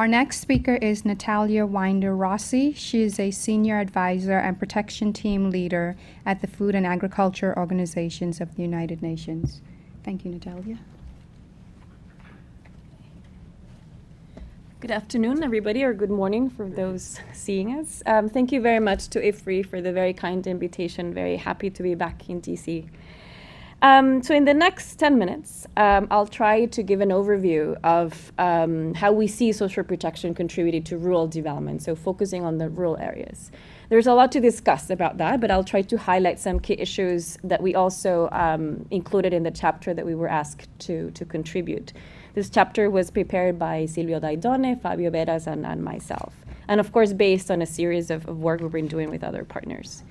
Our next speaker is Natalia Winder Rossi. She is a senior advisor and protection team leader at the Food and Agriculture Organizations of the United Nations. Thank you, Natalia. Good afternoon, everybody, or good morning for those seeing us. Thank you very much to IFRI for the very kind invitation. Very happy to be back in DC. So in the next 10 minutes, I'll try to give an overview of how we see social protection contributing to rural development, so focusing on the rural areas. There's a lot to discuss about that, but I'll try to highlight some key issues that we also included in the chapter that we were asked to contribute. This chapter was prepared by Silvio Daidone, Fabio Veras, and myself, and of course based on a series of work we've been doing with other partners.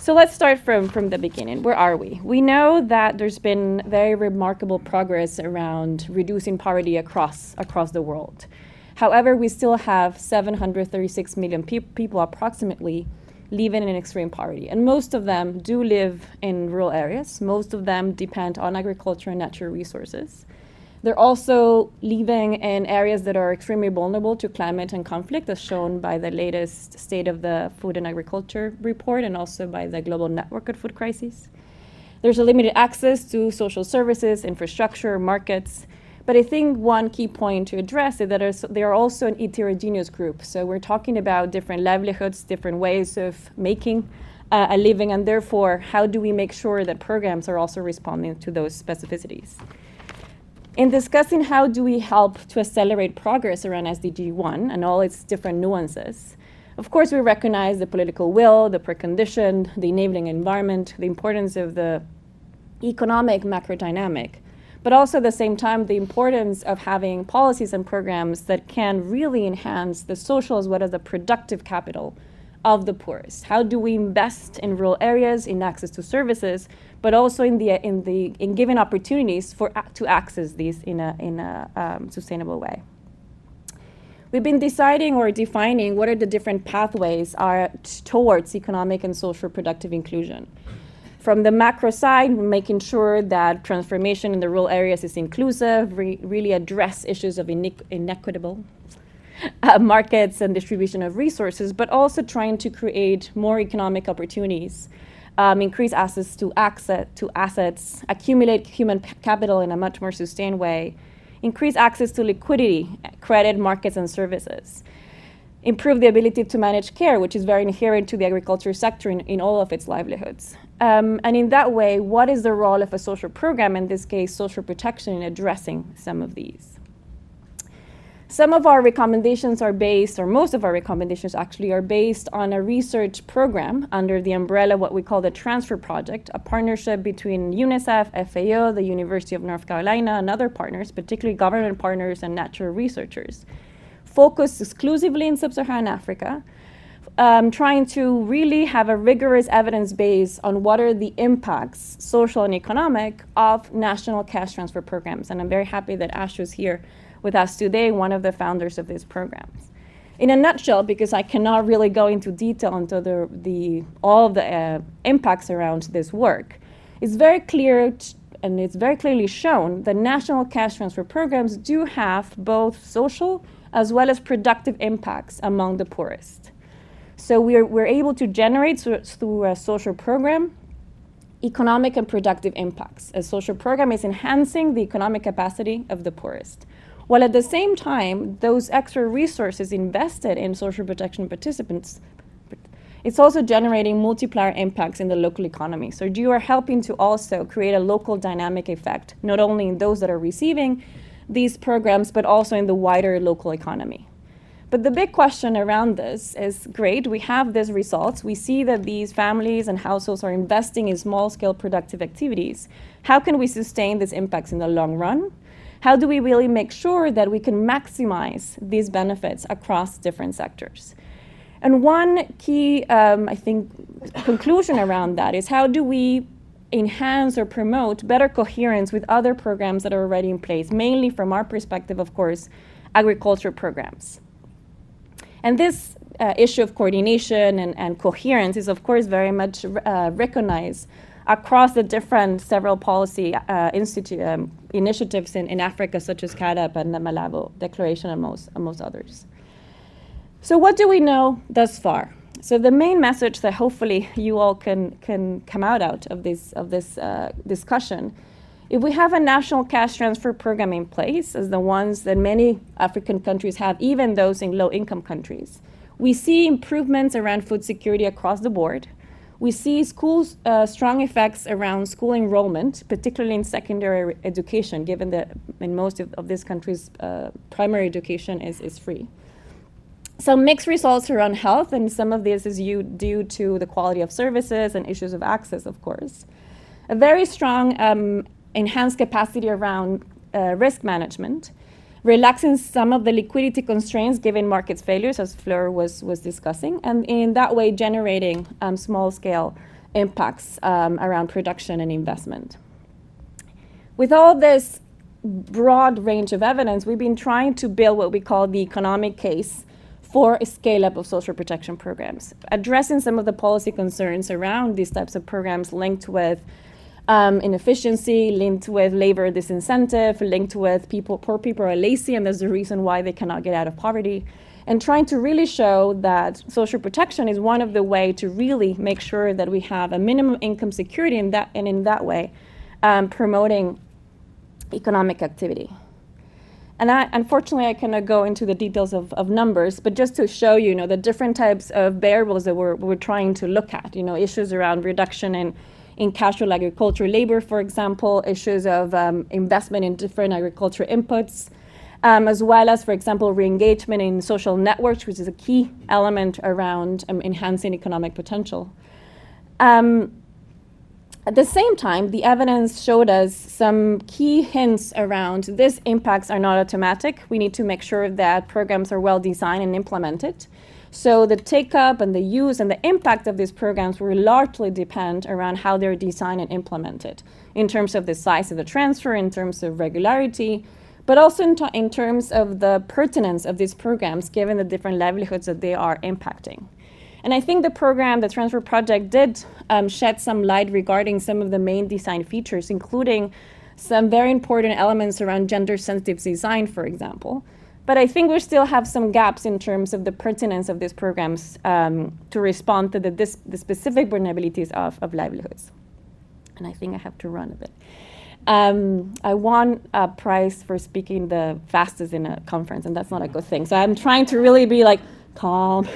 So let's start from the beginning. Where are we? We know that there's been very remarkable progress around reducing poverty across the world. However, we still have 736 million people approximately living in extreme poverty, and most of them do live in rural areas. Most of them depend on agriculture and natural resources. They're also living in areas that are extremely vulnerable to climate and conflict, as shown by the latest State of the Food and Agriculture report and also by the Global Network of Food Crises. There's a limited access to social services, infrastructure, markets. But I think one key point to address is that they are also an heterogeneous group. So we're talking about different livelihoods, different ways of making a living, and therefore, how do we make sure that programs are also responding to those specificities? In discussing how do we help to accelerate progress around SDG1 and all its different nuances, of course we recognize the political will, the precondition, the enabling environment, the importance of the economic macro dynamic, but also at the same time the importance of having policies and programs that can really enhance the social as well as the productive capital of the poorest. How do we invest in rural areas, in access to services, but also in giving opportunities to access these in a sustainable way? We've been deciding or defining what are the different pathways are towards economic and social productive inclusion. From the macro side, making sure that transformation in the rural areas is inclusive, really address issues of inequitable markets and distribution of resources, but also trying to create more economic opportunities, increase access to assets, accumulate human capital in a much more sustained way, increase access to liquidity, credit, markets, and services, improve the ability to manage care, which is very inherent to the agriculture sector in all of its livelihoods. And in that way, what is the role of a social program, in this case social protection, in addressing some of these? Some of our recommendations are based, or most of our recommendations actually, are based on a research program under the umbrella of what we call the Transfer Project, a partnership between UNICEF, FAO, the University of North Carolina, and other partners, particularly government partners and natural researchers, focused exclusively in sub-Saharan Africa, trying to really have a rigorous evidence base on what are the impacts, social and economic, of national cash transfer programs. And I'm very happy that Ashu is here with us today, one of the founders of these programs. In a nutshell, because I cannot really go into detail into all the impacts around this work, it's very clear, and it's very clearly shown, that national cash transfer programs do have both social as well as productive impacts among the poorest. So we're able to generate, through a social program, economic and productive impacts. A social program is enhancing the economic capacity of the poorest, while at the same time, those extra resources invested in social protection participants, it's also generating multiplier impacts in the local economy. So you are helping to also create a local dynamic effect, not only in those that are receiving these programs, but also in the wider local economy. But the big question around this is, great, we have these results. We see that these families and households are investing in small-scale productive activities. How can we sustain these impacts in the long run? How do we really make sure that we can maximize these benefits across different sectors? And one key, I think, conclusion around that is, how do we enhance or promote better coherence with other programs that are already in place, mainly from our perspective, of course, agriculture programs. And this issue of coordination and coherence is, of course, very much recognized across the different several policy initiatives in Africa, such as CADAP and the Malabo Declaration, amongst others. So what do we know thus far? So the main message that hopefully you all can come out of this discussion, if we have a national cash transfer program in place, as the ones that many African countries have, even those in low-income countries, we see improvements around food security across the board. We see schools strong effects around school enrollment, particularly in secondary education, given that in most of these countries, primary education is free. Some mixed results around health, and some of this is due to the quality of services and issues of access, of course. A very strong enhanced capacity around risk management, relaxing some of the liquidity constraints given market failures, as Fleur was discussing, and in that way generating small-scale impacts around production and investment. With all this broad range of evidence, we've been trying to build what we call the economic case for a scale-up of social protection programs, addressing some of the policy concerns around these types of programs linked with inefficiency, linked with labor disincentive, linked with poor people are lazy, and there's a reason why they cannot get out of poverty, and trying to really show that social protection is one of the ways to really make sure that we have a minimum income security, and in that way promoting economic activity. And unfortunately, I cannot go into the details of numbers, but just to show you, the different types of variables that we're trying to look at, issues around reduction in casual agriculture labor, for example, issues of investment in different agriculture inputs, as well as, for example, re-engagement in social networks, which is a key element around enhancing economic potential. At the same time, the evidence showed us some key hints around these impacts are not automatic. We need to make sure that programs are well designed and implemented. So the take-up and the use and the impact of these programs will largely depend around how they're designed and implemented in terms of the size of the transfer, in terms of regularity, but also in terms of the pertinence of these programs given the different livelihoods that they are impacting. And I think the program, the Transfer Project, did shed some light regarding some of the main design features, including some very important elements around gender-sensitive design, for example. But I think we still have some gaps in terms of the pertinence of these programs to respond to the specific vulnerabilities of livelihoods. And I think I have to run a bit. I won a prize for speaking the fastest in a conference, and that's not a good thing. So I'm trying to really be like, calm.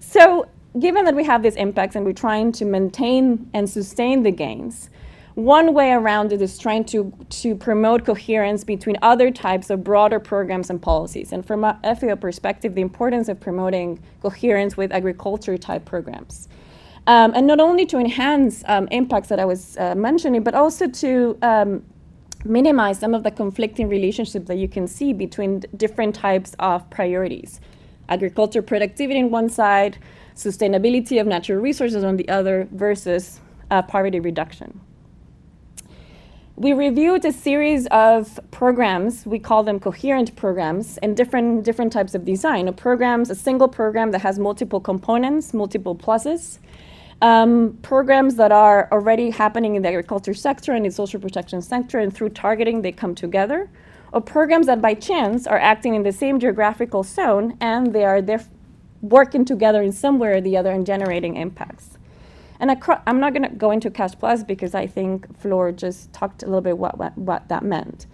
So given that we have these impacts and we're trying to maintain and sustain the gains, one way around it is trying to promote coherence between other types of broader programs and policies. And from a FAO perspective, the importance of promoting coherence with agriculture-type programs. And not only to enhance impacts that I was mentioning, but also to minimize some of the conflicting relationships that you can see between different types of priorities. Agriculture productivity on one side, sustainability of natural resources on the other, versus poverty reduction. We reviewed a series of programs, we call them coherent programs, and different types of design. A single program that has multiple components, multiple pluses. Programs that are already happening in the agriculture sector and in social protection sector, and through targeting they come together, or programs that by chance are acting in the same geographical zone and they are working together in some way or the other and generating impacts. And I'm not going to go into Cash Plus because I think Flor just talked a little bit what that meant.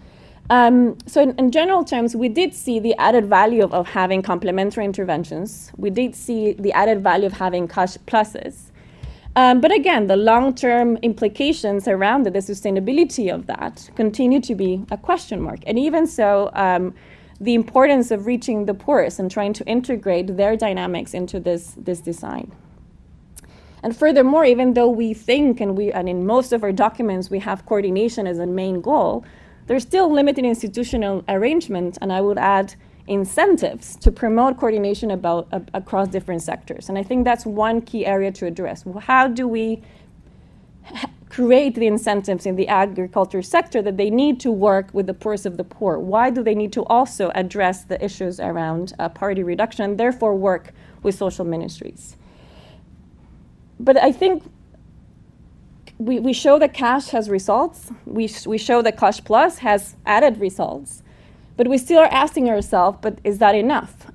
So in general terms, we did see the added value of having complementary interventions. We did see the added value of having Cash Pluses. But again, the long-term implications around the sustainability of that continue to be a question mark. And even so, the importance of reaching the poorest and trying to integrate their dynamics into this design. And furthermore, even though we think, and in most of our documents, we have coordination as a main goal, there's still limited institutional arrangement, and I would add incentives to promote coordination across different sectors. And I think that's one key area to address. How do we create the incentives in the agriculture sector that they need to work with the poorest of the poor? Why do they need to also address the issues around poverty reduction and therefore work with social ministries? But I think we show that cash has results. We show that cash plus has added results. But we still are asking ourselves, but is that enough?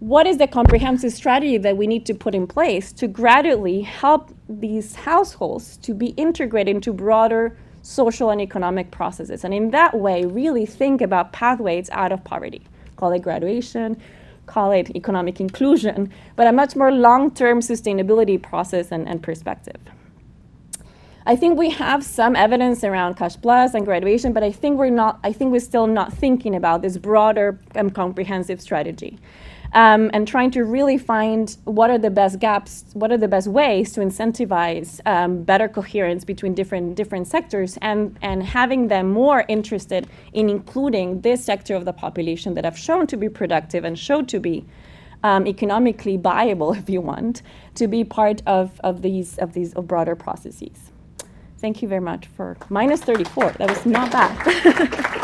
What is the comprehensive strategy that we need to put in place to gradually help these households to be integrated into broader social and economic processes? And in that way, really think about pathways out of poverty. Call it graduation, call it economic inclusion, but a much more long-term sustainability process and perspective. I think we have some evidence around cash plus and graduation, but I think we're still not thinking about this broader and comprehensive strategy. And trying to really find what are the best gaps, what are the best ways to incentivize better coherence between different sectors and having them more interested in including this sector of the population that have shown to be productive and shown to be economically viable, if you want, to be part of these broader processes. Thank you very much for minus 34. That was not bad.